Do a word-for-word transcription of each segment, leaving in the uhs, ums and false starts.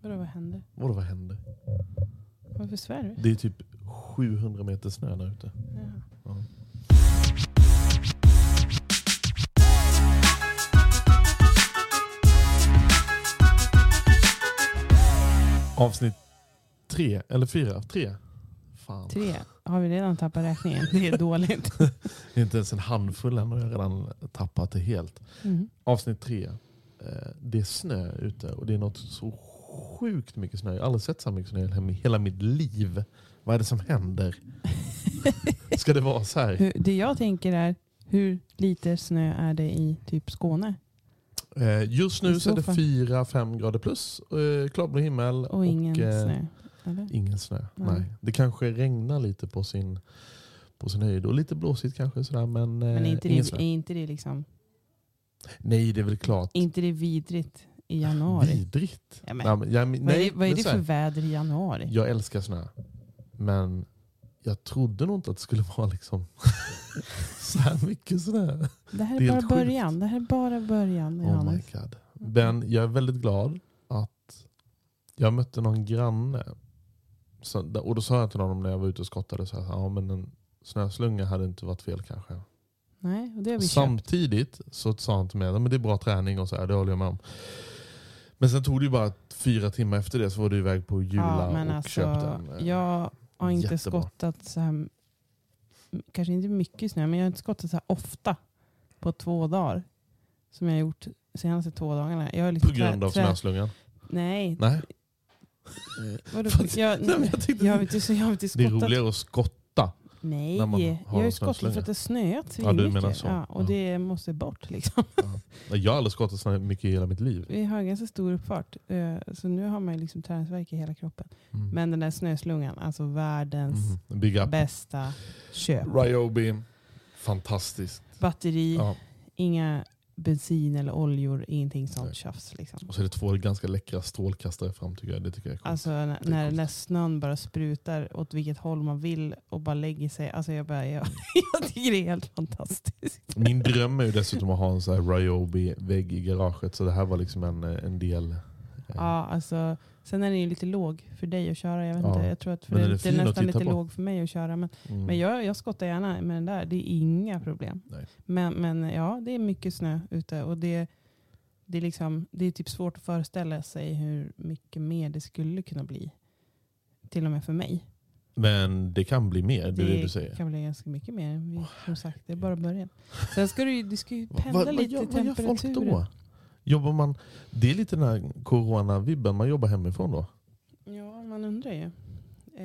Vadå, vad hände? Vadå, vad hände? Varför svär du? Det är typ sjuhundra meter snö där ute. Ja. Ja. Avsnitt tre, eller fyra, tre. Fan. Tre, har vi redan tappat räkningen? Det är dåligt. Inte ens en handfull än, och jag har redan tappat det helt. Mm. Avsnitt tre, det är snö ute och det är något så sjukt mycket snö. Jag har aldrig sett så mycket snö i hela mitt liv. Vad är det som händer? Ska det vara så här? Det jag tänker är, hur lite snö är det i typ Skåne? Eh, just nu så är det fyra till fem grader plus. Eh, Klarblå himmel. Och ingen och, eh, snö. Eller? Ingen snö, nej. nej. Det kanske regnar lite på sin, på sin höjd. Och lite blåsigt kanske. Sådär, men men är, inte det, är inte det liksom... Nej, det är väl klart. Inte det vidrigt? I januari. Vidrigt. Ja, men. Ja, men, ja, men, nej, vad är det, vad är det för väder i januari? Jag älskar snö. Men jag trodde nog inte att det skulle vara liksom så här mycket snö. Det här är, det är bara början. Sjukt. Det här är bara början. Oh my God. Men jag är väldigt glad att jag mötte någon granne. Så, och då sa jag till honom när jag var ute och skottade så här, ja, men en snöslunga hade inte varit fel kanske. Nej, och det har vi samtidigt köpt. Så sa han till mig, men det är bra träning och så här, det håller jag med om. Men sen tog det ju bara fyra timmar efter det så var du iväg på Jula, ja, och alltså, köpte en. Jag har inte jättebra. skottat så här, kanske inte mycket snö, men jag har inte skottat så här ofta på två dagar som jag har gjort senaste två dagarna. Jag har liksom på grund av trä- snöslungan? Nej. Nej. Vadå? Jag, nej, jag, jag har inte så jag har inte skottat. Det är roligare att skotta. Nej, jag har skottat för att det snöat svinmycket. Ja, ja, och ja. Det måste bort liksom. Ja. Jag har aldrig skottat så mycket i hela mitt liv. Vi har ganska stor uppfart. Så nu har man ju liksom träningsvärk i hela kroppen. Mm. Men den där snöslungan, alltså världens mm. bästa köp. Ryobi, fantastiskt. Batteri, ja. Inga bensin eller oljor, ingenting sånt tjafs liksom. Och så är det två ganska läckra strålkastare fram, tycker jag. Det tycker jag är coolt. Alltså när, när, när snön bara sprutar åt vilket håll man vill och bara lägger sig. Alltså jag bara, jag, jag tycker det är helt fantastiskt. Min dröm är ju dessutom att ha en så här Ryobi-vägg i garaget, så det här var liksom en, en del. Eh. Ja, alltså sen är den ju lite låg för dig att köra. Jag vet inte, ja. jag tror att för det, är det, det är nästan lite på. låg för mig att köra. Men, mm. men jag, jag skottar gärna med den där. Det är inga problem. Men, men ja, det är mycket snö ute. Och det, det, är liksom, det är typ svårt att föreställa sig hur mycket mer det skulle kunna bli. Till och med för mig. Men det kan bli mer, det, det är du säger. Det kan bli ganska mycket mer. Vi, som sagt, det är bara början. Sen ska du, du ska ju pendla va, lite va, va, temperaturen. Vad gör folk då? Jobbar man, det är lite den här coronavibben, man jobbar hemifrån då? Ja, man undrar ju. Eh,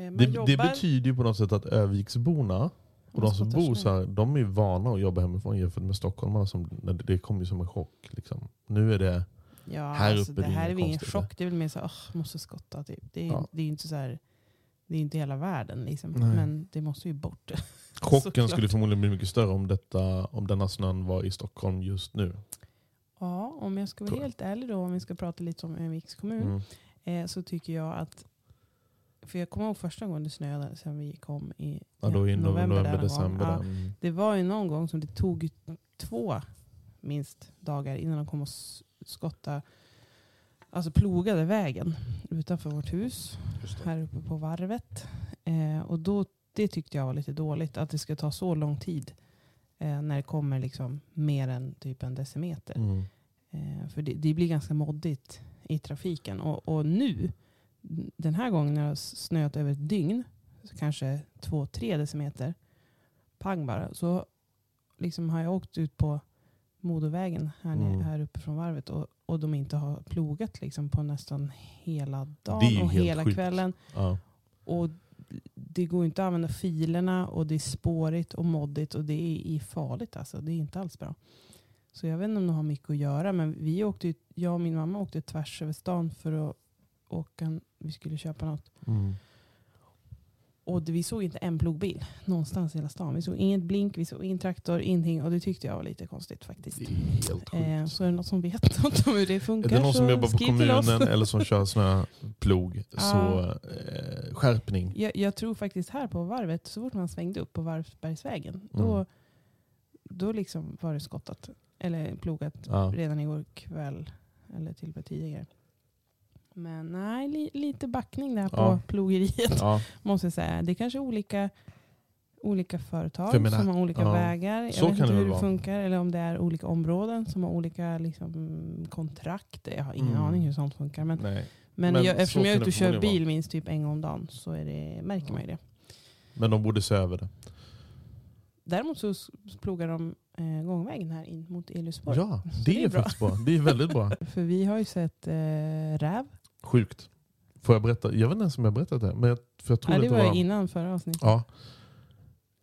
man det, jobbar... det betyder ju på något sätt att Öviksborna och de som bor så här, de är ju vana att jobba hemifrån jämfört med stockholmarna. Som, det kommer ju som en chock liksom. Nu är det ja, här alltså, uppe. Det här är ingen chock, det är väl mer så här, oh, måste skotta typ. Det är ju ja. inte så här, det är inte hela världen liksom. Nej. Men det måste ju bort. Chocken skulle förmodligen bli mycket större om, detta, om denna snön var i Stockholm just nu. Ja, om jag ska vara helt ärlig då, om vi ska prata lite om Öviks kommun, mm. eh, så tycker jag att För jag kommer ihåg första gången det snöade sen vi kom i ja, då in november, november december. Ja, det var ju någon gång som det tog två minst dagar innan de kom och skottade, alltså plogade vägen utanför vårt hus här uppe på varvet. Eh, och då, det tyckte jag var lite dåligt att det ska ta så lång tid eh, när det kommer liksom mer än typ en decimeter. Mm. Eh, för det, det blir ganska moddigt i trafiken. Och, och nu den här gången när jag snöat över ett dygn, så kanske två, tre decimeter, pang bara, så liksom har jag åkt ut på Modovägen här, mm. här uppe från varvet och, och de inte har plogat liksom på nästan hela dagen och hela sjukt. Kvällen. Ja. Och det går inte att använda filerna och det är spårigt och moddigt och det är farligt alltså. Det är inte alls bra. Så jag vet inte om de har mycket att göra, men vi åkte, jag och min mamma åkte tvärs över stan för att åka, vi skulle köpa något. Mm. Och det, vi såg inte en plogbil någonstans i hela stan. Vi såg inget blink, vi såg ingen traktor, ingenting. Och det tyckte jag var lite konstigt faktiskt. Det är helt eh, så är det någon som vet något om hur det funkar. Är det någon som jobbar på kommunen eller som kör sådana plog? Ah. Så eh, skärpning. Jag, jag tror faktiskt här på varvet, så fort man svängde upp på Varvsbergsvägen. Mm. Då, då liksom var det skottat. Eller plogat ah. redan igår kväll. Eller till och med tidigare. Men nej, li, lite backning där på ja. plogeriet ja. måste jag säga. Det är kanske olika, olika företag menar, som har olika ja. vägar. Jag så vet inte hur det vara. funkar. Eller om det är olika områden som har olika liksom, kontrakt. Jag har ingen mm. aning hur sånt funkar. Men, men, men jag, eftersom jag är ute och kör bil minst typ en gång om dagen så är det, märker ja. man ju det. Men de borde se över det. Däremot så plogar de eh, gångvägen här in mot Älgsborg. Ja, det, det är, är faktiskt bra. Det är väldigt bra. För vi har ju sett eh, räv. Sjukt. Får jag berätta? Jag vet inte ens om jag berättat det. Men jag, för jag tror ja, det, det var, var innan förra avsnittet. Ja.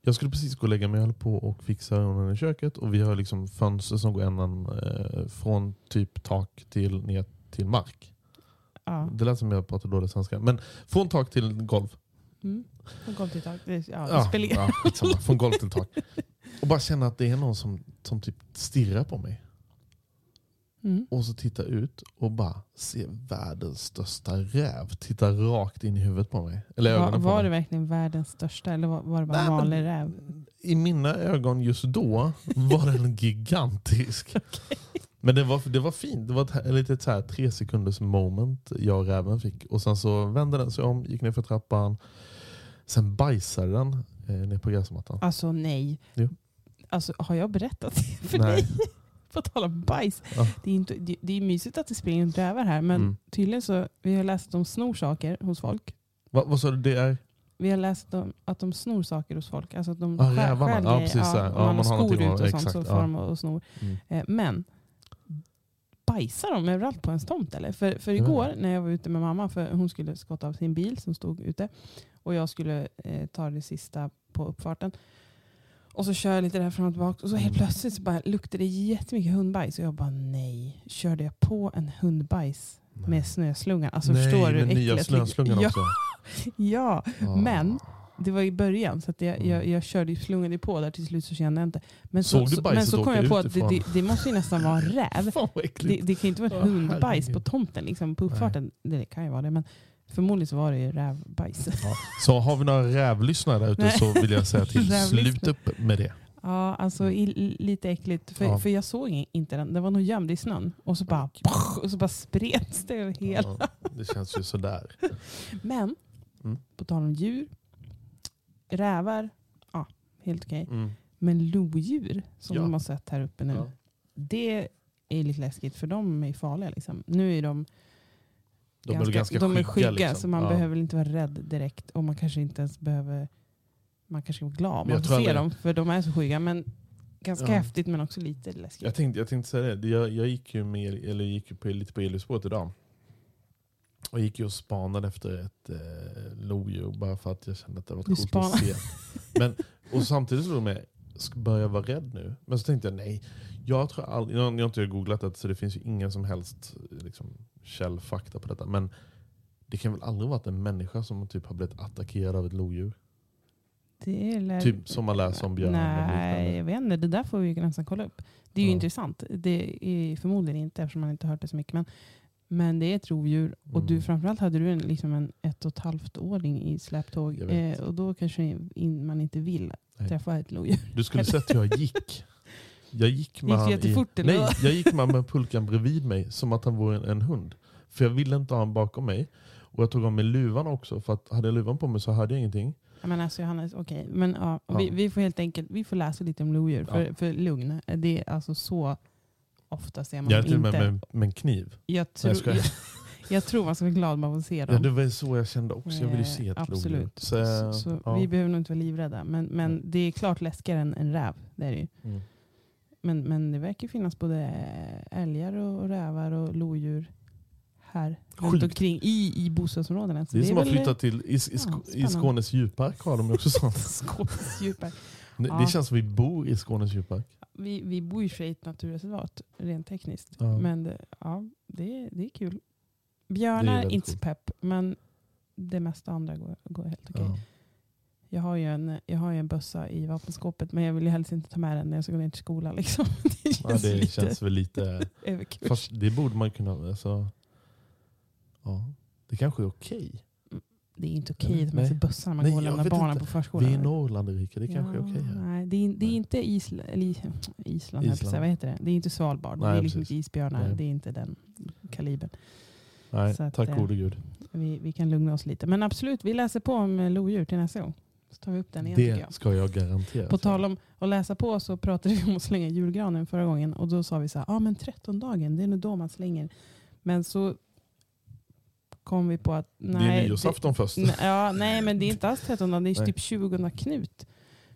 Jag skulle precis gå och lägga mig. Jag höll på och fixa öronen i köket. Och vi har liksom fönster som går ändan eh, från typ tak till ner till mark. Ja. Det lät som jag pratade dåligt svenska. Men från tak till golv. Mm. Från golv till tak. Det, ja, ja, det ja, samma. Från golv till tak. Och bara känna att det är någon som, som typ stirrar på mig. Mm. Och så titta ut och bara se världens största räv. Titta rakt in i huvudet på mig. Eller Va, ögonen på var mig. Det verkligen världens största? Eller var, var det bara en vanlig räv? I mina ögon just då var den gigantisk. Okay. Men det var, det var fint. Det var ett, ett litet så här tre sekunders moment jag och räven fick. Och sen så vände den sig om, gick ner för trappan. Sen bajsade den eh, ner på gräsmattan. Alltså nej. Jo. Alltså har jag berättat det för nej. dig? På tala bajs. Ja. Det, är inte, det, det är mysigt att det springer en rävar här. Men mm. tydligen så, vi har läst om snorsaker hos folk. Va, vad sa du det är? Vi har läst om att de snor saker hos folk. Alltså att de ah, skär, skär ja, precis ja, ja, man, man har skor ut och exakt, sånt så ja. får de och snor. Mm. Eh, men bajsar de överallt på en tomt eller? För, för igår mm. när jag var ute med mamma, för hon skulle skotta av sin bil som stod ute. Och jag skulle eh, ta det sista på uppfarten. Och så kör jag lite där fram och tillbaka. Och så helt plötsligt så bara luktade det jättemycket hundbajs. Och jag bara nej. Körde jag på en hundbajs nej. med snöslungan? Alltså nej, förstår du? Nej, med nya snöslungan ja. också. ja, ah. men det var i början. Så att jag, jag, jag körde slungade på där till slut så kände jag inte. Men så, så, men så kom jag på att det, det, det måste ju nästan vara en räv. det, det kan ju inte vara ett hundbajs på tomten. Liksom, på uppfarten. Det, det kan ju vara det. Men förmodligen så var det ju rävbajs. Ja. Så har vi några rävlyssnare där ute så vill jag säga till slut upp med det. Ja, alltså i, lite äckligt. För, ja. för jag såg inte den. Det var nog gömd i snön. Och så bara, och så bara spreds det över hela. Ja, det känns ju sådär. Men, mm. på tal om djur. Rävar, ja, helt okej. Okay. Mm. Men lodjur som ja. de har sett här uppe nu. Ja. Det är lite läskigt för de är farliga liksom. Nu är de... De, ganska, ganska de är skygga liksom. Så man ja. behöver inte vara rädd direkt. Och man kanske inte ens behöver. Man kanske är glad om man ser dem. För de är så skygga. Men ganska ja. häftigt men också lite läskigt. Jag tänkte, jag tänkte säga det. Jag, jag gick ju med, eller gick ju på, lite på Älgsborg idag. Och gick ju och spanade efter ett eh, lodjur. Bara för att jag kände att det var coolt att se. Men, och samtidigt så med, började jag vara rädd nu. Men så tänkte jag nej. Jag tror aldrig, jag har inte googlat det så det finns ju ingen som helst liksom, källfakta på detta. Men det kan väl aldrig vara att en människa som typ har blivit attackerad av ett lodjur? Det är lär... Typ som man läser om björn. Nej, jag vet inte. Det där får vi ju nästan kolla upp. Det är ju ja. intressant. Det är förmodligen inte eftersom man inte hört det så mycket. Men, Men det är ett rovdjur. Mm. Och du, framförallt hade du en, liksom en ett och ett halvt åring i släptåg. Eh, och då kanske in, man inte vill nej. Träffa ett lodjur. Du skulle sett hur jag gick. Jag gick med han i, nej, jag gick med, med pulkan bredvid mig som att han vore en, en hund. För jag ville inte ha han bakom mig. Och jag tog av mig luvan också. För att hade jag luvan på mig så hade jag ingenting. Men alltså Johannes, okej. Okay. Men ja, ja. Vi, vi får helt enkelt, vi får läsa lite om lodjur. För, ja. för lugn, det är alltså så... Ofta ser man jag inte. Jag är till och med med en kniv. Jag, tro, jag, jag, jag tror man ska vara glad man får se dem. Ja, det var så jag kände också. Jag ville se ett absolut. Lodjur. Så, så, så ja. Vi behöver nog inte vara livrädda. Men, men mm. det är klart läskigare än en räv. Det är det ju. Mm. Men, men det verkar finnas både älgar och rävar och lodjur här. Runt omkring i, i bostadsområdena. Så det är det som har flyttat till i, i, ja, i Skånes Djurpark har de också sånt. Skånes Djurpark. Det, ja. Det känns som vi bor i Skånes Djurpark. Vi, vi bor ju i ett naturreservat rent tekniskt. Ja. Men det, ja, det, det är kul. Björnar är inte pepp, men det mesta andra går, går helt okej. Okay. Ja. Jag har ju en, jag har ju en bössa i vapenskåpet, men jag vill ju helst inte ta med den när jag ska gå ner till skolan. Liksom. Det känns, ja, det lite känns väl lite överkurs. Fast det borde man kunna ha. Alltså, ja, det kanske är okej. Okay. Det är inte okej att man ser bussar man nej, går och lämnar barnen inte. På förskolan. Vi är i Norrland i riket, det är ja, kanske är okej här. Nej, det är, det är nej. Inte Isla, Island, Island. Här, vad heter det? Det är inte Svalbard, nej, det är liksom inte isbjörnar, nej. Det är inte den kalibern. Nej, så att, tack gode Gud. Vi, vi kan lugna oss lite. Men absolut, vi läser på om lodjur till nästa gång. Så tar vi upp den igen. Det jag. Ska jag garantera. På tal om att läsa på så pratade vi om att slänga julgranen förra gången. Och då sa vi så här, ja ah, men trettondagen, det är nog då man slänger. Men så... kom vi på att nej, det är nyårsafton först. Ne- ja, nej, men det är inte alls tretton, det är typ tjugonde knut.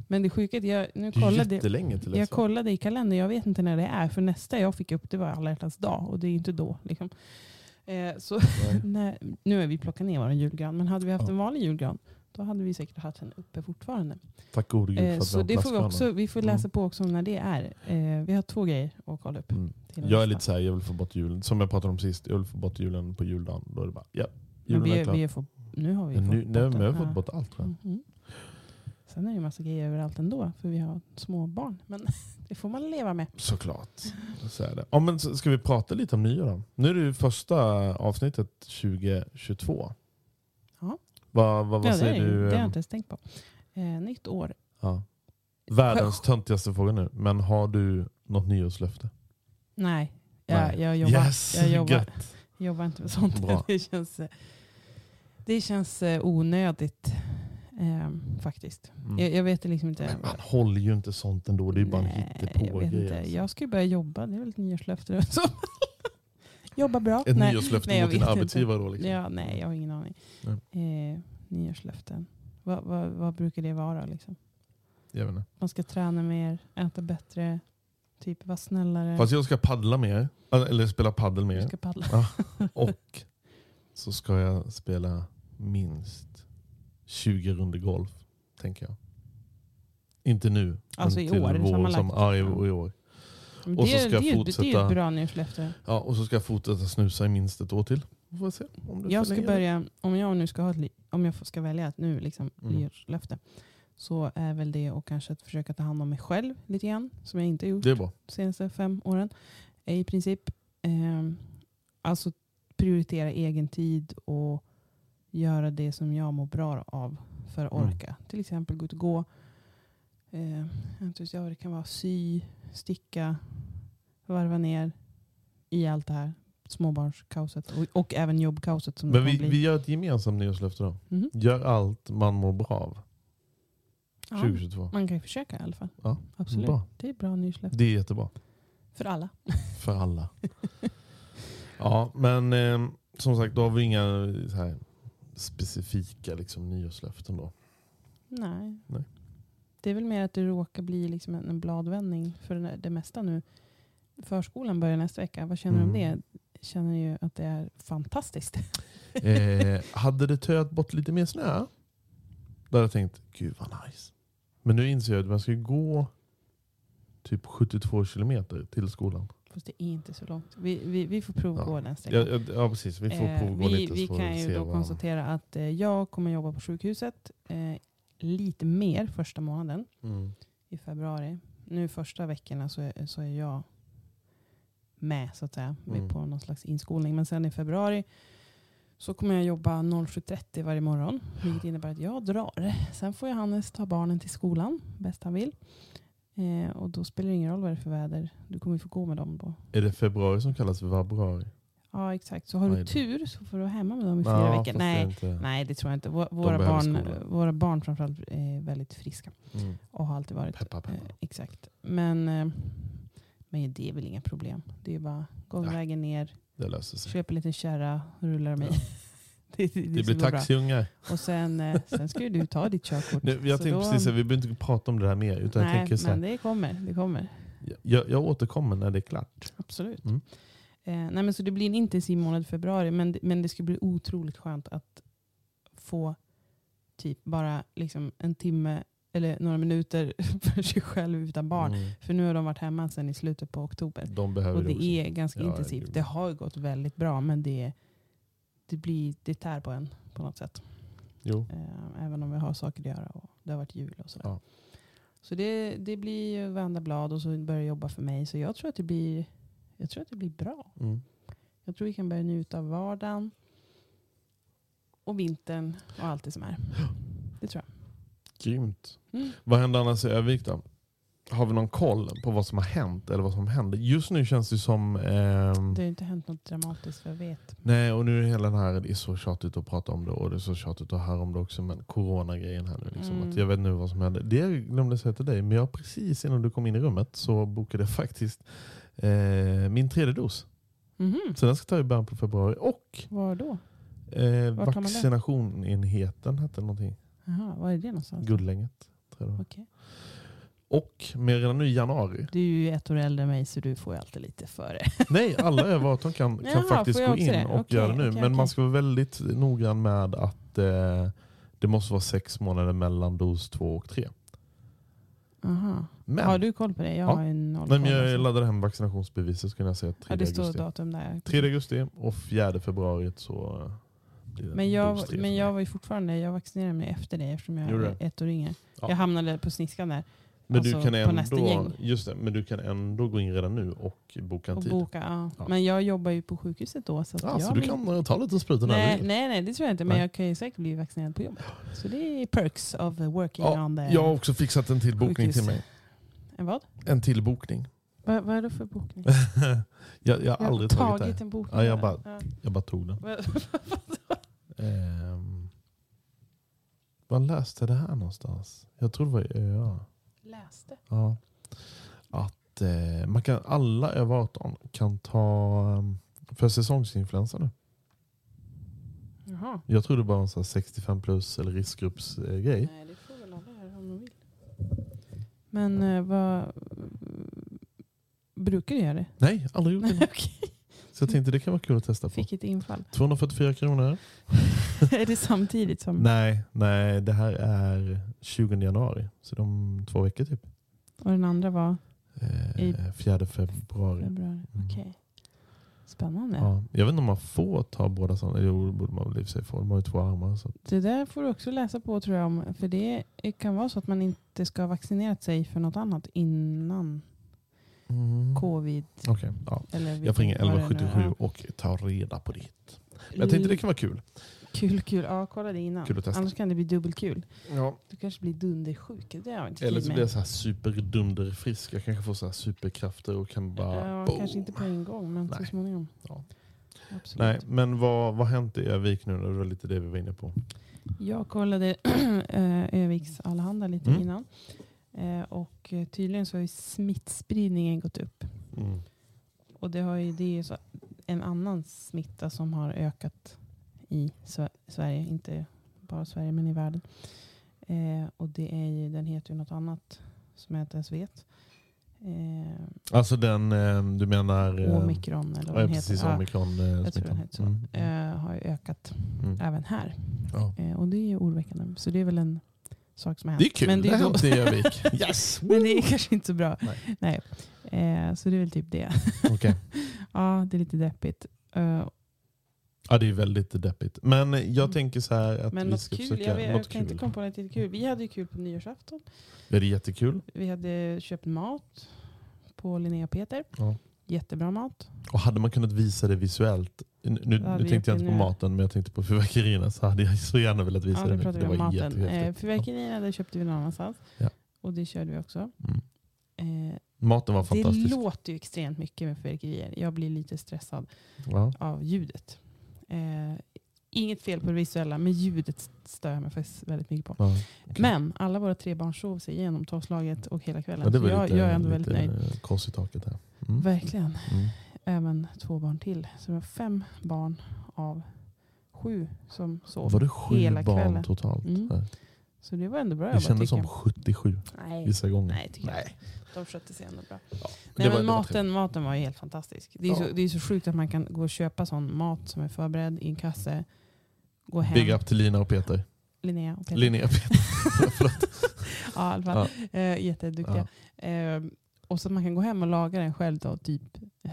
Men det sjuka jag nu kollade till jag kollade i kalendern, jag vet inte när det är för nästa jag fick upp det var alla hjärtans dag och det är inte då liksom. Eh, så när, nu är vi plockat ner våran julgran, men hade vi haft ja. En vanlig julgran då hade vi säkert haft den uppe fortfarande. Tack god Gud för eh, så det får vi också vi får läsa mm. på också om när det är. Eh, vi har två grejer att kolla upp. Mm. Jag nästa. Är lite så här, jag vill få bort julen. Som jag pratade om sist, jag vill få bort julen på juldagen. Då är det bara, ja, julen vi, är klar. Vi är få, nu har vi men fått nu, bort nej, den jag har fått bort allt. Mm-hmm. Sen är det ju massa grejer överallt ändå. För vi har små barn. Men det får man leva med. Såklart. Så är det. Ja, men ska vi prata lite om nyår då? Nu är det ju första avsnittet tjugohundratjugotvå. Ja. Vad va, va, ja, säger det du? Det har jag inte ens tänkt på. Eh, nytt år. Ja. Världens töntigaste fråga nu. Men har du något nyårslöfte? Nej, jag, jag jobbar, yes, jag jobbar, jobbar inte med sånt. Det känns, det känns onödigt eh, faktiskt. Mm. Jag, jag vet liksom inte. Men man håller ju inte sånt ändå. Det är bara hittepå grejer. Alltså. Jag ska ju börja jobba. Det är väl ett nyårslöfte. Jobba bra. Ett nej. Nyårslöfte nej, mot din arbetsgivare då? Liksom. Ja, nej, jag har ingen aning. Eh, nyårslöften. Va, va, vad brukar det vara? Liksom? Jag vet inte. Man ska träna mer, äta bättre. Typ var snällare. Fast jag ska paddla mer. Eller spela paddel mer. Jag ska paddla. Ja. Och så ska jag spela minst tjugo runder golf. Tänker jag. Inte nu. Alltså i år. Vår, som, ja, i, i år. Men och det, så ska det, jag fortsätta, det är ju bra nyårslöfte. Ja, och så ska jag fortsätta snusa i minst ett år till. Får jag se om det jag ska börja, om jag nu ska ha ett, om jag ska välja att nu liksom nyårslöfte. Mm. Så är väl det och kanske att försöka ta hand om mig själv lite grann. Som jag inte gjort de senaste fem åren. I princip. Eh, alltså prioritera egen tid och göra det som jag mår bra av för att orka. Mm. Till exempel gå ut och gå. Eh, det kan vara sy, sticka, varva ner i allt det här. Småbarnskaoset och, och även jobbkaoset. Som men vi, vi gör ett gemensamt nyårslöfte då. Mm-hmm. Gör allt man mår bra av. tjugohundratjugotvå. Man kan ju försöka i alla fall. Ja, absolut. Bra. Det är bra nyårslöfte. Det är jättebra. För alla. För alla. Ja, men eh, som sagt, då har vi inga så här, specifika liksom, nyårslöften då. Nej. Nej. Det är väl mer att det råkar bli liksom, en bladvändning för det mesta nu. Förskolan börjar nästa vecka. Vad känner du mm. om det? Känner du ju att det är fantastiskt? eh, hade det töjat bort lite mer snö? Då hade jag tänkt, gud vad nice. Men nu inser jag att man ska gå typ sjuttiotvå kilometer till skolan. Fast det är inte så långt. Vi, vi, vi får provgå ja. Nästa gång. Ja, ja, precis. Vi får provgå eh, lite. Vi, vi kan ju då konstatera man... att eh, jag kommer jobba på sjukhuset eh, lite mer första månaden mm. i februari. Nu första veckorna så är, så är jag med så att säga. Mm. Vi är på någon slags inskolning. Men sen i februari så kommer jag jobba noll sju trettio varje morgon. Vilket innebär att jag drar. Sen får Johannes ta barnen till skolan bäst han vill. Eh, och då spelar det ingen roll vad det är för väder. Du kommer få gå med dem då. Är det februari som kallas för vabruari? Ja, exakt. Så har du tur så får du hemma med dem i fyra ja, veckor. Nej det, nej, det tror jag inte. Våra barn, våra barn framförallt är väldigt friska. Mm. Och har alltid varit. Peppa, peppa. Eh, exakt. Men, eh, men det är väl inga problem. Det är bara gå vägen ner. Det löser sig. Köper lite kärra, rullar mig. Ja. Det, det, det, det blir taxiungar. Och sen, eh, sen ska ju du ta ditt körkort. Nu, jag tänkte då, precis att vi behöver inte prata om det här mer. Utan nej, jag tänker så här, men det kommer. Det kommer. Jag, jag återkommer när det är klart. Absolut. Mm. Eh, nej men så det blir en intensiv månad februari, men, men det ska bli otroligt skönt att få typ bara liksom en timme eller några minuter för sig själv utan barn. Mm. För nu har de varit hemma sedan i slutet på oktober. De behöver och det, det är ganska ja, intensivt. Det, det har gått väldigt bra, men det, det blir det tär på en på något sätt. Jo. Eh, även om vi har saker att göra och det har varit jul och sådär. Ja. Så det, det blir vända blad och så börjar jobba för mig. Så jag tror att det blir Jag tror att det blir bra. Mm. Jag tror vi kan börja njuta av vardagen. Och vintern och allt det som är. Det tror jag. Grymt. Mm. Vad händer annars i Övik då? Har vi någon koll på vad som har hänt? Eller vad som händer? Just nu känns det som... Eh... Det har inte hänt något dramatiskt för jag vet. Nej, och nu är hela den här... Det är så tjatigt att prata om det. Och det är så tjatigt att höra om det också. Men coronagrejen här nu. Liksom, mm. att jag vet nu vad som händer. Det glömde jag säga till dig. Men jag precis innan du kom in i rummet så bokade jag faktiskt... Eh, min tredje dos. Mm-hmm. Så den ska ta i början på februari. Och var då? Eh, Vart vaccinationenheten hette någonting. Jaha, vad är det någonstans? Gudlänget. Tror jag. Okay. Och med redan nu i januari. Du är ju ett år äldre än mig så du får ju alltid lite före. Nej, alla över arton kan, kan Jaha, faktiskt gå in det? och okay, göra det nu. Okay, Men okay. man ska vara väldigt noggrann med att eh, det måste vara sex månader mellan dos två och tre. Aha. Men, har du koll på det? Jag ja. har en noll. Men jag laddade hem vaccinationsbeviset så kan jag säga tredje ja, det augusti. Står datum där. tredje augusti och fjärde februari så blir det. Men jag men jag var ju fortfarande jag vaccinerade mig efter det eftersom jag är ett år yngre. Ja. Jag hamnade på sniskan där. Men alltså, du kan ändå just det, men du kan ändå gå in redan nu och boka en och tid. Boka, ja. Ja. Men jag jobbar ju på sjukhuset då så att ja, jag så du kan min... ta lite sprutor när du vill. Nej, nej, det tror jag inte, men nej. jag kan ju säkert bli vaccinerad på jobbet. Så det är perks of working ja, on the. Jag har också fixat en till bokning till mig. En vad? En till bokning. Va, vad är det för bokning? jag, jag har jag aldrig har tagit, tagit en bokning. Ja, jag, bara, ja. jag bara tog den. um, vad läste det här någonstans? Jag tror det var ja. Läste? Ja. Att eh, man kan, alla över arton kan ta för säsongsinfluensa nu. Jaha. Jag tror det bara var en sån sextiofem plus eller riskgruppsgrej. Eh, Nej, det får väl alla här om de vill. Men eh, vad brukar du göra det? Nej, aldrig gjort det. Okay. Så jag tänkte det kan vara kul att testa på. Fick ett infall. tvåhundrafyrtiofyra kronor. Är det samtidigt som? Nej, nej, det här är tjugonde januari. Så de två veckor typ. Och den andra var? Eh, fjärde februari. februari. Mm. Okej. Okay. Spännande. Ja, jag vet inte om man får ta båda sådana. Jo, borde man väl i sig få. De har ju två armar. Så. Det där får du också läsa på tror jag. Om, för det kan vara så att man inte ska ha vaccinerat sig för något annat innan. Mm. Covid. Okay, ja. Eller jag får ringa elva sjuttiosju och ta reda på det. Men jag tänkte det kan vara kul. Kul, kul. Ja, kolla det innan. Annars kan det bli dubbelkul. Ja. Du kanske blir dundersjuk. Det har inte. Eller så blir jag så här superdunderfrisk. Jag kanske får så här superkrafter och kan bara... Ja, boom. Kanske inte på en gång, men så småningom. Ja. Absolut. Nej, men vad, vad hände i Övik nu? Det var lite det vi var inne på. Jag kollade Öviks allehanda lite mm. innan. Och tydligen så har ju smittspridningen gått upp. Mm. Och det, har ju, det är ju så en annan smitta som har ökat i Sverige. Inte bara Sverige men i världen. Eh, och det är ju, den heter ju något annat som jag inte ens vet. Eh, alltså den, eh, du menar... Eh, Omikron eller vad ja, den heter. Precis, Omikron, eh, jag tror den heter så. Mm. Eh, har ju ökat mm. även här. Ja. Eh, och det är ju oroväckande. Så det är väl en... sak som har hänt. Det är kul, men det, är då... det gör vi. Yes. Men det är kanske inte så bra. Nej. Nej. Eh, så det är väl typ det. Okay. Ja, det är lite deppigt. Uh... Ja, det är väldigt deppigt. Men jag mm. tänker så här att men vi ska kul. försöka... Jag, vet, något jag kan kul. inte komma på något kul. Vi hade ju kul på nyårsafton. Det är jättekul. Vi hade köpt mat på Linnea Peter. Ja. jättebra mat. Och hade man kunnat visa det visuellt, nu, ja, nu tänkte jag inte på maten, men jag tänkte på fyrverkerierna, så hade jag så gärna velat visa ja, det. Nu. Det var jättehäftigt. Fyrverkerierna, det köpte vi någon annanstans. Ja. Och det körde vi också. Mm. Eh, maten var fantastisk. Det låter ju extremt mycket med fyrverkerier. Jag blir lite stressad ja. av ljudet. Eh, Inget fel på det visuella, men ljudet stör mig faktiskt väldigt mycket på. Ja, okay. Men alla våra tre barn sov sig igenom tolvslaget och hela kvällen. Ja, det var jag, lite, jag är ändå väldigt nöjd. Kors i taket här. Mm. Verkligen. Mm. Även två barn till. Så det var fem barn av sju som sov hela kvällen. Var det sju hela barn kvällen. Totalt? Mm. Ja. Så det var ändå bra. Det kändes som sjuttiosju nej. Vissa gånger. Nej, tycker nej. Jag. De skötte sig ändå bra. Ja, nej, var, men maten, var maten var ju helt fantastisk. Det är, ja. så, det är så sjukt att man kan gå och köpa sån mat som är förberedd i en kasse. Gå hem. Big up till Lina och Peter. Linnea och Peter. Linnea och Peter. Ja, i alla fall. Ja. Eh, jätteduktiga. Ja. Eh, och så att man kan gå hem och laga den själv då, typ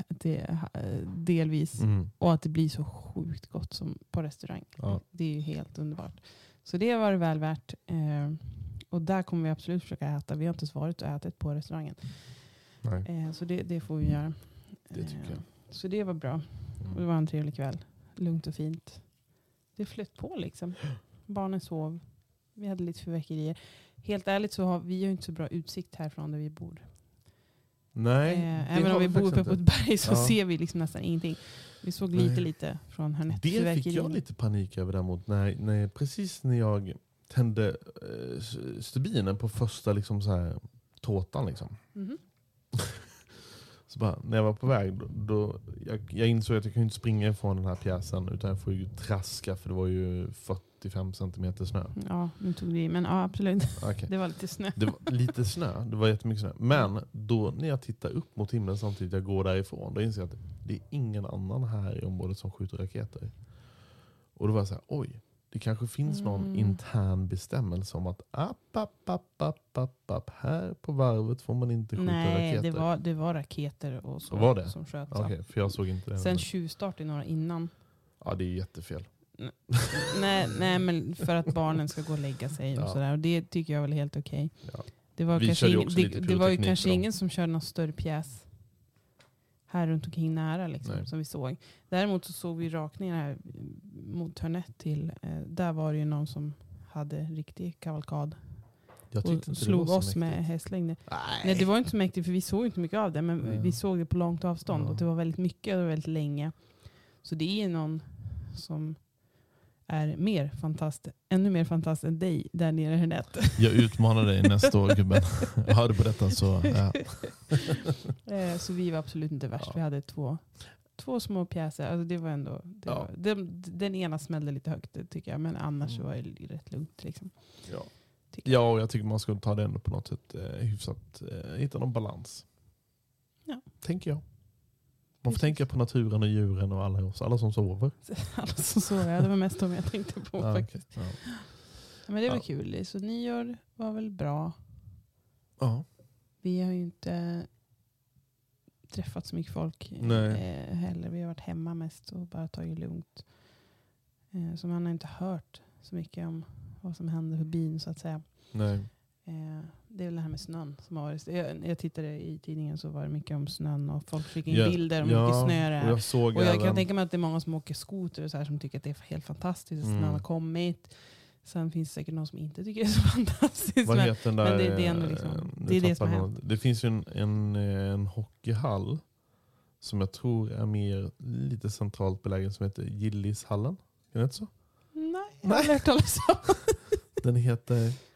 det, delvis. Mm. Och att det blir så sjukt gott som på restaurang. Ja. Det är ju helt underbart. Så det var det väl värt. Eh, och där kommer vi absolut försöka äta. Vi har inte svarat och ätit på restaurangen. Nej. Eh, så det, det får vi göra. Det tycker eh, jag. Så det var bra. Mm. Och det var en trevlig kväll. Lugnt och fint. Det flöt på liksom. Barnen sov. Vi hade lite fyrverkerier. Helt ärligt så har vi ju inte så bra utsikt härifrån där vi bor. Nej. Eh, även om vi bor uppe på ett berg så ja. ser vi liksom nästan ingenting. Vi såg lite nej. lite från här nätet. Det fick jag lite panik över däremot. Nej, nej, precis när jag tände eh, stubinen på första liksom, så här, tåtan. Liksom. Mm-hmm. Så bara, när jag var på väg, då, då, jag, jag insåg att jag kunde inte springa ifrån den här pjäsen. Utan jag får ju traska, för det var ju fyrtiofem centimeter snö. Ja, nu tog vi men ja, absolut. Okay. Det var lite snö. Det var lite snö, det var jättemycket snö. Men då när jag tittar upp mot himlen samtidigt jag går därifrån, då inser jag att det är ingen annan här i området som skjuter raketer. Och då var jag så här, oj, det kanske finns någon mm. intern bestämmelse om att app, app, app, app, app, app, här på varvet får man inte skjuta nej, raketer. Nej, det var, det var raketer och så var det? Som sköts. Okay, för jag såg inte det. Sen tjuvstart i några innan. Ja, det är jättefel. nej, nej, men för att barnen ska gå och lägga sig och ja. sådär. Och det tycker jag väl är helt okej. Okay. Ja. Det var, kanske, ing- det, det var ju kanske ingen som körde någon större pjäs här runt omkring nära liksom, som vi såg. Däremot så såg vi rakningar här mot hörnet till. Eh, där var det ju någon som hade riktig kavalkad. Jag och inte slog det oss med hästlängder. Nej. Nej, det var inte så mäktigt för vi såg inte mycket av det. Men nej. vi såg det på långt avstånd. Ja. Och det var väldigt mycket och väldigt länge. Så det är någon som är mer fantast, ännu mer fantast än dig där nere i hörnet. Jag utmanar dig nästa år, gubben. Hör du på detta så... Ja. Så vi var absolut inte värst. Ja. Vi hade två, två små pjäser. Alltså det var ändå... Det ja. var, den, den ena smällde lite högt, tycker jag. Men annars mm. var det rätt lugnt. Liksom. Ja. ja, och jag tycker man skulle ta det ändå på något sätt eh, hyfsat. Eh, hitta någon balans. Ja. Tänker jag. Man får tänka på naturen och djuren och alla oss. Alla som sover. Alla som sover, det var mest de jag tänkte på ja, faktiskt. Okay, ja. Ja, men det var ja. kul. Så nyår var väl bra. Ja. Vi har ju inte träffat så mycket folk eh, heller. Vi har varit hemma mest och bara tagit lugnt. Eh, så man har inte hört så mycket om vad som händer för bin så att säga. Nej. Eh, Det är väl det här med snön som har varit. Jag, jag tittade i tidningen så var det mycket om snön och folk fick in yeah. bilder om ja, mycket snö det är. Och jag, såg och jag även... kan tänka mig att det är många som åker skoter och så här som tycker att det är helt fantastiskt att mm. snön har kommit. Sen finns det säkert någon som inte tycker det är så fantastiskt. Vad men, heter där, men det, det är ändå liksom, det är det som har. Det finns ju en, en, en hockeyhall som jag tror är mer lite centralt belägen som heter Gillishallen. Är det inte så? Nej, jag har lärt talas om. Den heter...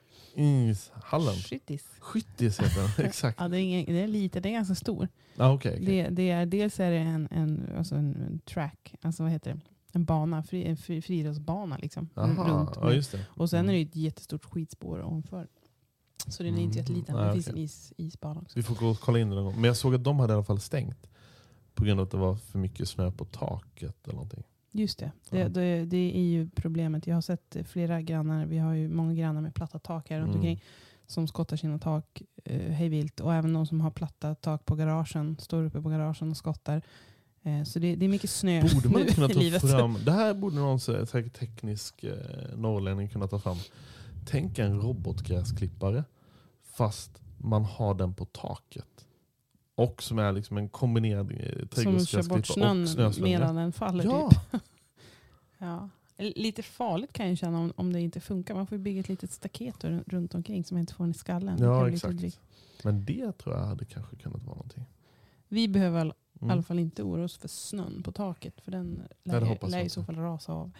Hallen. Skittis. Skittis heter den, exakt. Ja, det, är ingen, det är lite, det är ganska stor. Ah, okay, okay. Det, det är, dels är det en, en, alltså en, en track, alltså vad heter det? En bana, fri, en fri, friidrottsbana liksom. Aha, runt. Ja, just det. Och sen mm. är det ett jättestort skidspår omför. Så den är inte jätteliten, mm. ah, det finns okay. en is, isbana också. Vi får gå och kolla in den någon gång. Men jag såg att de hade i alla fall stängt på grund av att det var för mycket snö på taket eller någonting. Just det. Det, det, det är ju problemet. Jag har sett flera grannar, vi har ju många grannar med platta tak här runt mm. omkring som skottar sina tak eh, hejvilt. Och även de som har platta tak på garagen står uppe på garagen och skottar. Eh, så det, det är mycket snö borde man nu kunna ta i livet. Fram, det här borde någon säkert teknisk eh, norrlänning kunna ta fram. Tänk en robotgräsklippare fast man har den på taket. Och som är liksom en kombinerad trädgårdsgräsklipp och snöslunga. Medan den faller, ja. Typ. Ja. Lite farligt kan jag känna om, om det inte funkar. Man får bygga ett litet staket runt omkring som inte får en i skallen. Ja, exakt. Bli... Men det tror jag hade kanske kunnat vara någonting. Vi behöver i all, mm. alla fall inte oroa oss för snön på taket. För den lär, lär i så fall rasa av.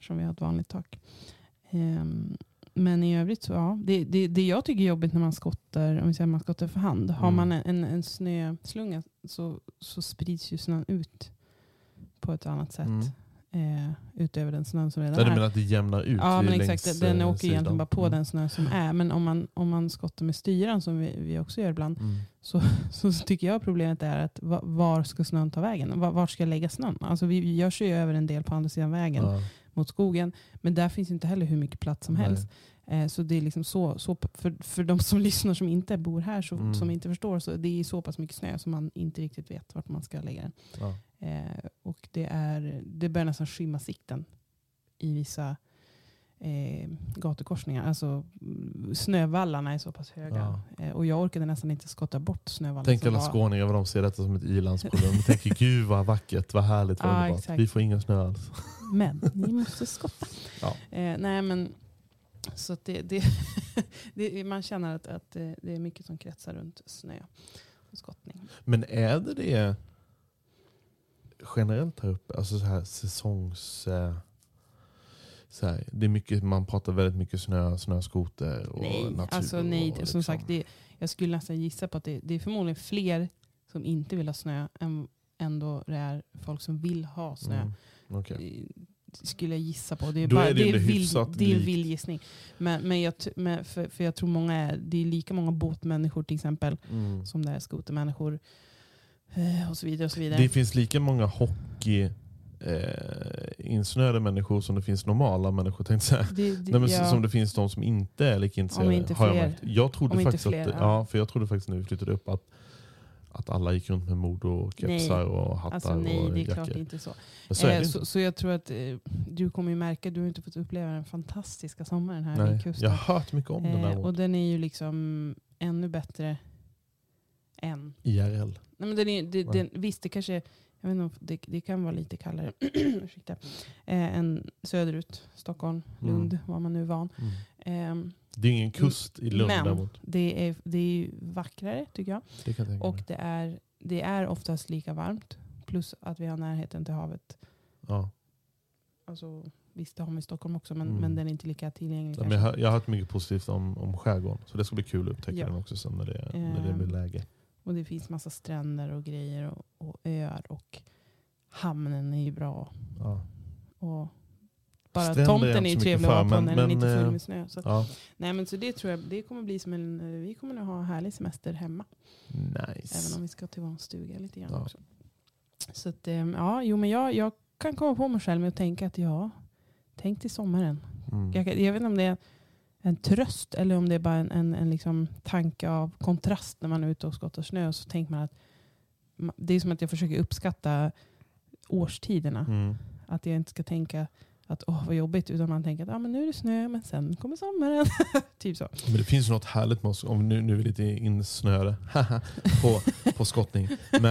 Som vi har ett vanligt tak. Um, men i övrigt så, ja. Det, det, det jag tycker är jobbigt när man skottar, om vi säger man skottar för hand. Mm. Har man en, en snöslunga så, så sprids ju snön ut på ett annat sätt. Mm. Eh, utöver den snön som redan är. Du menar att det jämnar ut? Ja, men exakt. Den åker sidan. Egentligen bara på mm. den snö som är. Men om man, om man skottar med styran, som vi, vi också gör ibland, mm. så, så tycker jag problemet är att va, var ska snön ta vägen? Va, var ska jag lägga snön? Alltså vi, vi görs ju över en del på andra sidan vägen, ja. Mot skogen. Men där finns inte heller hur mycket plats som Nej. helst. Eh, så det är liksom så, så för, för de som lyssnar som inte bor här, så, mm. som inte förstår, så det är så pass mycket snö som man inte riktigt vet vart man ska lägga den. Ja. Eh, och det är det börjar nästan skymma sikten i vissa eh, gatukorsningar. Alltså snövallarna är så pass höga, ja. eh, och jag orkade nästan inte skotta bort snövallarna. Tänk alla var... skåningar vad de ser detta som ett ilandsproblem. De tänker gud vad vackert, vad härligt, vad ah, underbart. Vi får ingen snö alls. Men ni måste skotta. Ja. Eh, nej men så att det, det, det man känner att, att det är mycket som kretsar runt snö och skottning. Men är det det generellt här uppe, alltså så här säsongs så här, det är mycket, man pratar väldigt mycket snö, snöskoter och nej, natur. Alltså nej, och liksom. Som sagt, det, jag skulle nästan gissa på att det, det är förmodligen fler som inte vill ha snö än ändå det är folk som vill ha snö. Mm, okay. Det skulle jag gissa på. Det är, bara, är det, det, är vill, det är en vild gissning. Men, men jag, men för, för jag tror många är, det är lika många båtmänniskor till exempel mm. som det är skotermänniskor. Och så vidare och så vidare. Det finns lika många hockey eh, insnöade människor som det finns normala människor, tänkte jag. Det, det, Nej, men ja. Som det finns de som inte är lika intresserade. Om inte fler. Har jag, jag trodde Om faktiskt inte fler, att, ja. ja, för jag trodde faktiskt när vi flyttade upp att att alla gick runt med mod och kepsar nej. och hattar alltså, nej, och jackor. Nej, det är klart inte så. Så, eh, inte. så. så jag tror att eh, du kommer ju märka, du har inte fått uppleva den fantastiska sommaren här nej. vid kusten. Jag har hört mycket om eh, den här. Och den är ju liksom ännu bättre än I R L. Nej, men den är, den, den, visst, det kanske jag vet inte, det, det kan vara lite kallare eh, än söderut, Stockholm, Lund, mm. var man nu är van. Mm. Eh, det är ingen kust i Lund men däremot. Det är, det är vackrare tycker jag. Det kan jag tänka och det är, det är oftast lika varmt. Plus att vi har närheten till havet. Ja. Alltså, visst, det har vi i Stockholm också, men, mm. men den är inte lika tillgänglig. Ja, men jag, jag har hört mycket positivt om, om skärgården, så det ska bli kul att upptäcka ja. den också sen när det, när det blir läge. Och det finns massa stränder och grejer och, och öar och hamnen är ju bra. Ja. Och bara stränder tomten är ju trevlig och den är inte full med snö. Så, ja. nej, men så det tror jag, det kommer bli som en, vi kommer att ha en härlig semester hemma. Nice. Även om vi ska till vår stuga lite grann ja. också. Så att, ja, jo men jag, jag kan komma på mig själv med att tänka att ja, tänk till sommaren. Mm. Jag, jag vet inte om det är en tröst eller om det är bara en, en, en liksom tanke av kontrast när man är ute och skottar snö, så tänker man att det är som att jag försöker uppskatta årstiderna. Mm. Att jag inte ska tänka att åh vad jobbigt, utan man tänker att ah, men nu är det snö men sen kommer sommaren. Typ så. Men det finns något härligt med oss, om nu, nu är vi lite insnöade på, på skottning. Men,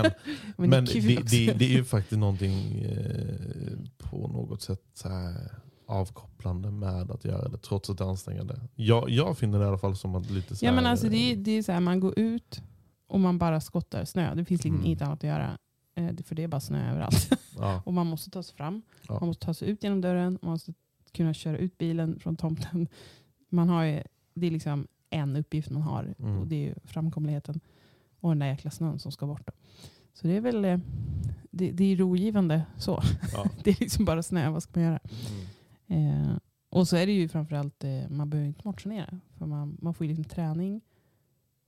men, men det, det, det, det är ju faktiskt någonting eh, på något sätt så här avkopplande med att göra det trots att det är ansträngande. Jag, jag finner det i alla fall som att lite så här, ja men alltså det är, det är så här, man går ut och man bara skottar snö. Det finns liksom mm. inget annat att göra. För det är bara snö överallt. Ja. Och man måste ta sig fram. Ja. Man måste ta sig ut genom dörren. Man måste kunna köra ut bilen från tomten. Man har ju, det är liksom en uppgift man har. Mm. Och det är ju framkomligheten. Och den där jäkla snön som ska bort då. Så det är väl det, det är rogivande så. Ja. Det är liksom bara snö. Vad ska man göra? Mm. Eh, och så är det ju framförallt eh, man behöver inte motionera för man, man får ju liksom träning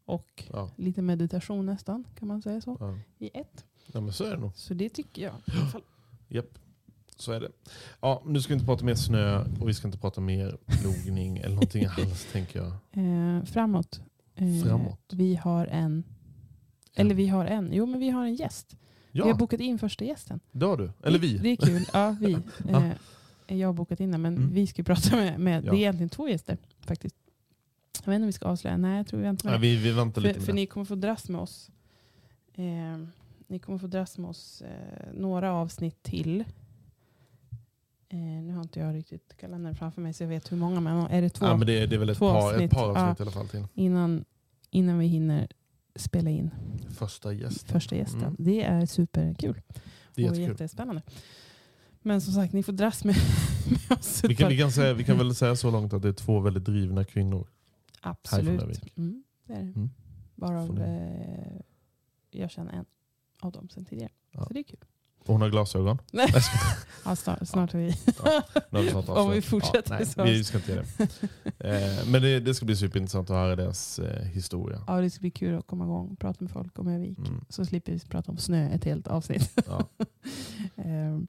och ja. lite meditation nästan, kan man säga så, ja. i ett. Ja men så är det nog. Så det tycker jag i alla fall. Japp, så är det. Ja, nu ska vi inte prata mer snö och vi ska inte prata mer plogning eller någonting alls, tänker jag. Eh, framåt. Eh, framåt. Vi har en, eller vi har en, jo men vi har en gäst. Ja. Vi har bokat in första gästen. Det har du, eller vi. Det, det är kul, ja vi. Eh, ja. Jag har bokat in det, men mm. vi ska prata med, med ja. det är egentligen två gäster faktiskt. Jag vet inte om vi ska avslöja. Nej, jag tror vi väntar med. Ja, vi, vi väntar lite för, för ni kommer få dras med oss Eh, ni kommer få dras med oss eh, några avsnitt till. Eh, nu har inte jag riktigt kalendern framför mig så jag vet hur många, men är det två? Ja, men det, det är väl ett par avsnitt, ett par avsnitt ja, i alla fall till. Innan, innan vi hinner spela in första gästen. Första gästen. Mm. Det är superkul. Det är och jättespännande. Men som sagt, ni får dras med, med oss. Vi kan, vi, kan säga, vi kan väl säga så långt att det är två väldigt drivna kvinnor. Absolut. Mm, det är det. Mm. Bara av, eh, jag känner en av dem sen tidigare. Ja. Så det är kul. Och hon har glasögon. ja, snart, snart har vi. Ja, snart om vi fortsätter ja, nej, så. Vi ska inte göra det. Eh, men det, det ska bli superintressant att höra deras eh, historia. Ja, det ska bli kul att komma igång och prata med folk om Övik. Mm. Så slipper vi prata om snö ett helt avsnitt. Ja. eh,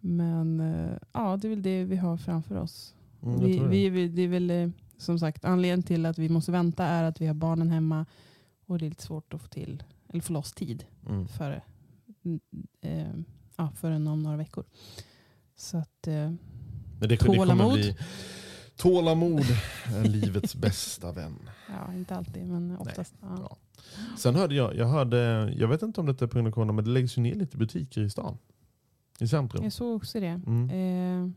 men eh, ja, det är väl det vi har framför oss. Mm, vi, vi, vi, det är väl eh, som sagt, anledningen till att vi måste vänta är att vi har barnen hemma och det är lite svårt att få till eller få loss tid mm. för eh, ja, förrän om några veckor. Så att eh, men det, tålamod. Det bli, tålamod är livets bästa vän. Ja, inte alltid, men oftast. Ja. Ja. Sen hörde jag, jag hörde, jag vet inte om det är på grund av corona, men det läggs ju ner lite butiker i stan. I centrum. Jag såg också det. Mm. Eh.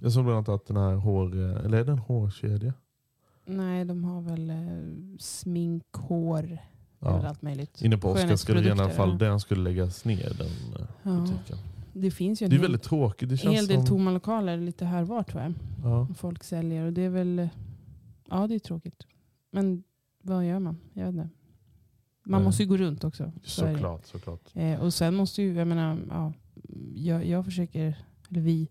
Jag såg bland annat att den här hår, eller är det en hårkedja? Nej, de har väl eh, smink, hår ja. Eller allt möjligt. Inne på Oskar skulle i alla fall den skulle läggas ner, den ja. Butiken. Det finns ju en det är hel, väldigt tråkigt. Det känns en hel del som tomma lokaler lite här var tror jag. Ja. Folk säljer och det är väl ja, det är tråkigt. Men vad gör man? Jag vet inte. Man Nej. Måste ju gå runt också. Såklart, så såklart. Eh, och sen måste ju, jag menar, ja, jag, jag försöker, eller vi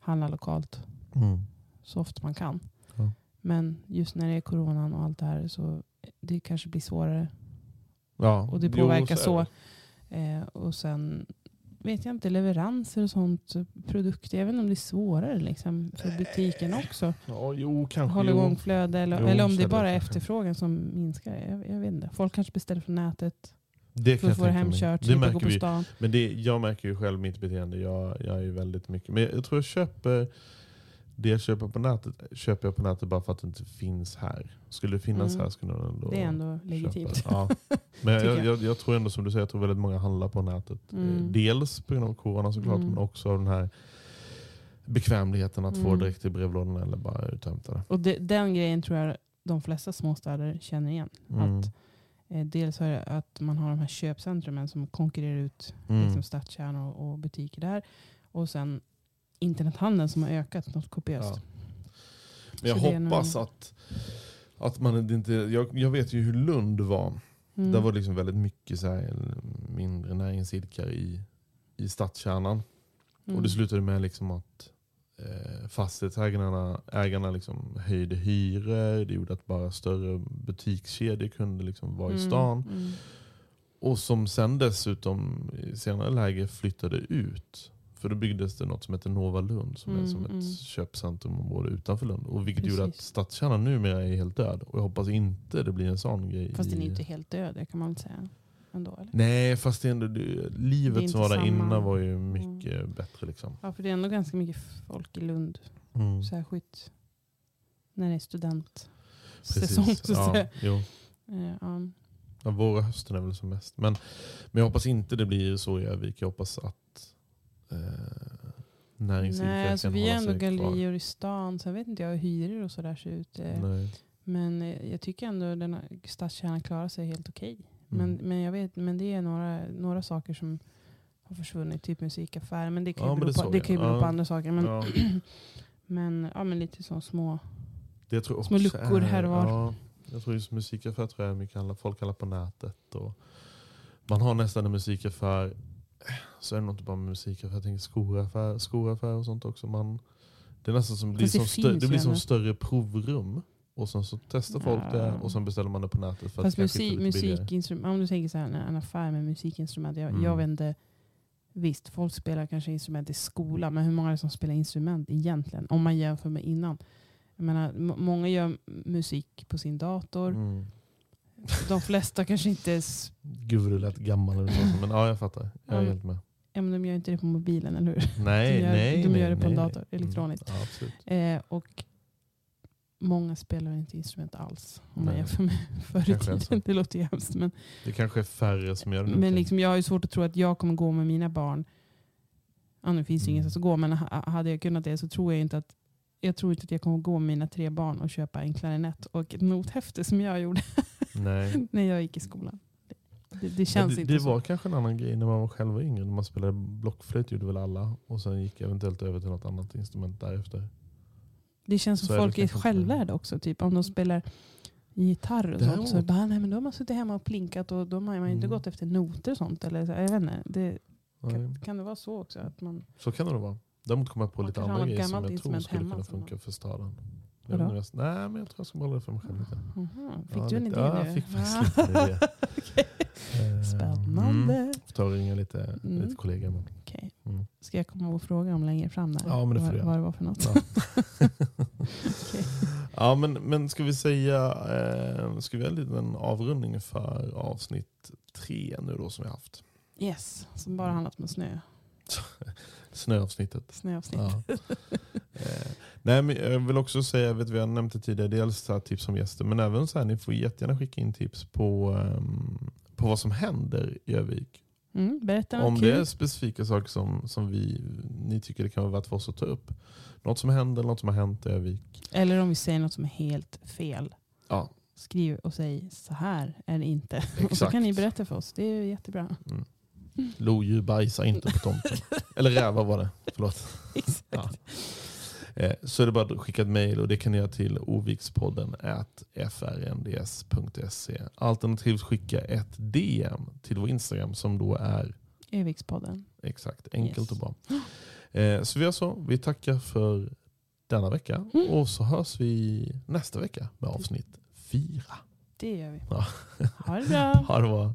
handlar lokalt mm. så ofta man kan. Ja. Men just när det är coronan och allt det här så det kanske blir svårare. Ja, och det påverkar jo, så. så. Eh, och sen vet jag inte, leveranser och sånt, produkter, även om det är svårare liksom, för äh, butiken också. Ja, jo, kanske. Håller igång flöde eller, jo, eller om det är bara är efterfrågan som minskar. Jag, jag vet inte. Folk kanske beställer från nätet. Det kan jag tänka hemkört, mig. Det märker vi. Stan. Men det, jag märker ju själv mitt beteende. Jag, jag är ju väldigt mycket. Men jag, jag tror jag köper... Det jag köper på nätet köper jag på nätet bara för att det inte finns här. Skulle det finnas mm. här skulle jag ändå det är ändå köpa. Legitimt. Ja. Men jag, jag, jag tror ändå som du säger, jag tror väldigt många handlar på nätet. Mm. Dels på grund av corona såklart mm. men också av den här bekvämligheten att mm. få direkt i brevlådan eller bara uthämta det. Och det, den grejen tror jag de flesta småstäder känner igen. Mm. Att, eh, dels har jag, att man har de här köpcentrumen som konkurrerar ut mm. liksom stadskärnor och, och butiker där. Och sen internethandeln som har ökat något kopiöst. Ja. Men jag hoppas någon... att att man inte jag, jag vet ju hur Lund var. Mm. Där var det liksom väldigt mycket så här mindre näringsidkare i i stadskärnan. Mm. Och det slutade med liksom att eh, fastighetsägarna ägarna liksom höjde hyror, det gjorde att bara större butikskedjor kunde liksom vara mm. i stan. Mm. Och som sen dessutom i senare läge flyttade ut. För då byggdes det något som heter Nova Lund som mm, är som mm. ett köpcentrumområde utanför Lund. Och vilket Precis. Gjorde att stadskärnan numera är helt död. Och jag hoppas inte det blir en sån grej. Fast i... den är inte helt död, det kan man inte säga ändå, eller? Nej, fast det ändå, det, livet det som var där samma... innan var ju mycket mm. bättre liksom. Ja, för det är ändå ganska mycket folk i Lund. Mm. Särskilt när det är studentsäsong. Precis. Så ja, jo. Ja. Ja, våra hösten är väl som mest. Men, men jag hoppas inte det blir så i Övik. Jag hoppas att Nej, alltså vi är ändå gallerior i stan så jag vet inte jag hur hyror och så där ser ut. Nej. Men jag tycker ändå den stadskärnan klarar sig helt okej. Mm. Men, men jag vet, men det är några, några saker som har försvunnit, typ musikaffär. Men det kan ju ja, bero, det på, det kan ju bero ja. på andra saker. Men, ja. men, ja, men lite så små, det tror små luckor är, här och var. Ja, jag tror just musikaffär tror jag mycket handlar, folk handlar på nätet. Och man har nästan en musikaffär. Så är det nog inte bara med musik. Jag tänker skoraffär, skoraffär och sånt också. Man, det är nästan som det blir, som, stö- det blir som större provrum. Och sen så testar folk ja. Det. Och sen beställer man det på nätet. För Fast att musik, musikinstrument. Om du tänker så här, en affär med musikinstrument. Jag, mm. jag vet inte. Visst, folk spelar kanske instrument i skolan. Men hur många är det som spelar instrument egentligen? Om man jämför med innan. Jag menar, m- många gör musik på sin dator. Mm. De flesta kanske inte är... S- Gud, det lät gammal eller något. Men ja, jag fattar. Jag är ja, helt med. Ja, men de gör inte det på mobilen, eller hur? Nej, de gör, nej, de gör nej, det på nej, en dator, elektroniskt. Mm, ja, absolut. Eh, och många spelar inte instrument alls om man jämför med förr i tiden. Det låter jämst, men det kanske är färre som gör det nu. Men liksom, jag har ju svårt att tro att jag kommer gå med mina barn. Ja, nu finns ju mm. ingenstans att gå, men hade jag kunnat det så tror jag inte att jag tror inte att jag kommer gå med mina tre barn och köpa en klarinett och ett nothäfte som jag gjorde Nej. när jag gick i skolan. Det, det, känns ja, det, det var kanske en annan grej när man var själv yngre. När man spelade blockflöjt gjorde väl alla. Och sen gick eventuellt över till något annat instrument därefter. Det känns som så folk är, är självlärda också. Typ. Om de spelar gitarr och sånt, så bara, nej, men då har man suttit hemma och plinkat. Och då har man ju inte mm. gått efter noter och sånt. Eller, jag vet inte, det, kan, kan det vara så också? Att man, så kan det vara. Däremot kommer jag på lite andra grejer som jag tror skulle kunna funka för staden. Nej, men jag tror jag ska hålla det för mig själv lite. Mm-hmm. Fick ja, du en lite, idé ja, nu? Jag fick faktiskt en idé. Okay. Spännande. Mm. Får ta och ringa lite, mm. lite kollegor. Okay. Mm. Ska jag komma och fråga om längre fram där? Ja, men det får jag. Vad det var för något. Ja, okay. Ja men, men ska vi säga eh, ska vi ha en liten avrundning för avsnitt tre nu då som vi haft? Yes, som bara handlat om snö. Snöavsnittet. Snöavsnittet. Ja. eh, nej, men jag vill också säga, vet vi har nämnt det tidigare, dels så här tips om gäster, men även så här, ni får jättegärna skicka in tips på, um, på vad som händer i Övik. Mm, berätta om kul. Det är specifika saker som, som vi, ni tycker det kan vara värt för oss att ta upp. Något som händer, något som har hänt i Övik. Eller om vi säger något som är helt fel. Ja. Skriv och säg, så här är det inte. Exakt. Och så kan ni berätta för oss, det är ju jättebra. Mm. Lodjur bajsar inte på tomten. Eller rävar var det, förlåt. Exakt. Ja. Så är det bara att skicka ett mejl och det kan ni göra till ovikspodden at frnds punkt se. Alternativt skicka ett D M till vår Instagram som då är Övikspodden. Exakt, enkelt yes. och bra. Så vi, alltså, vi tackar för denna vecka mm. och så hörs vi nästa vecka med avsnitt fyra. Det gör vi. Ja. Ha det bra. Ha det bra.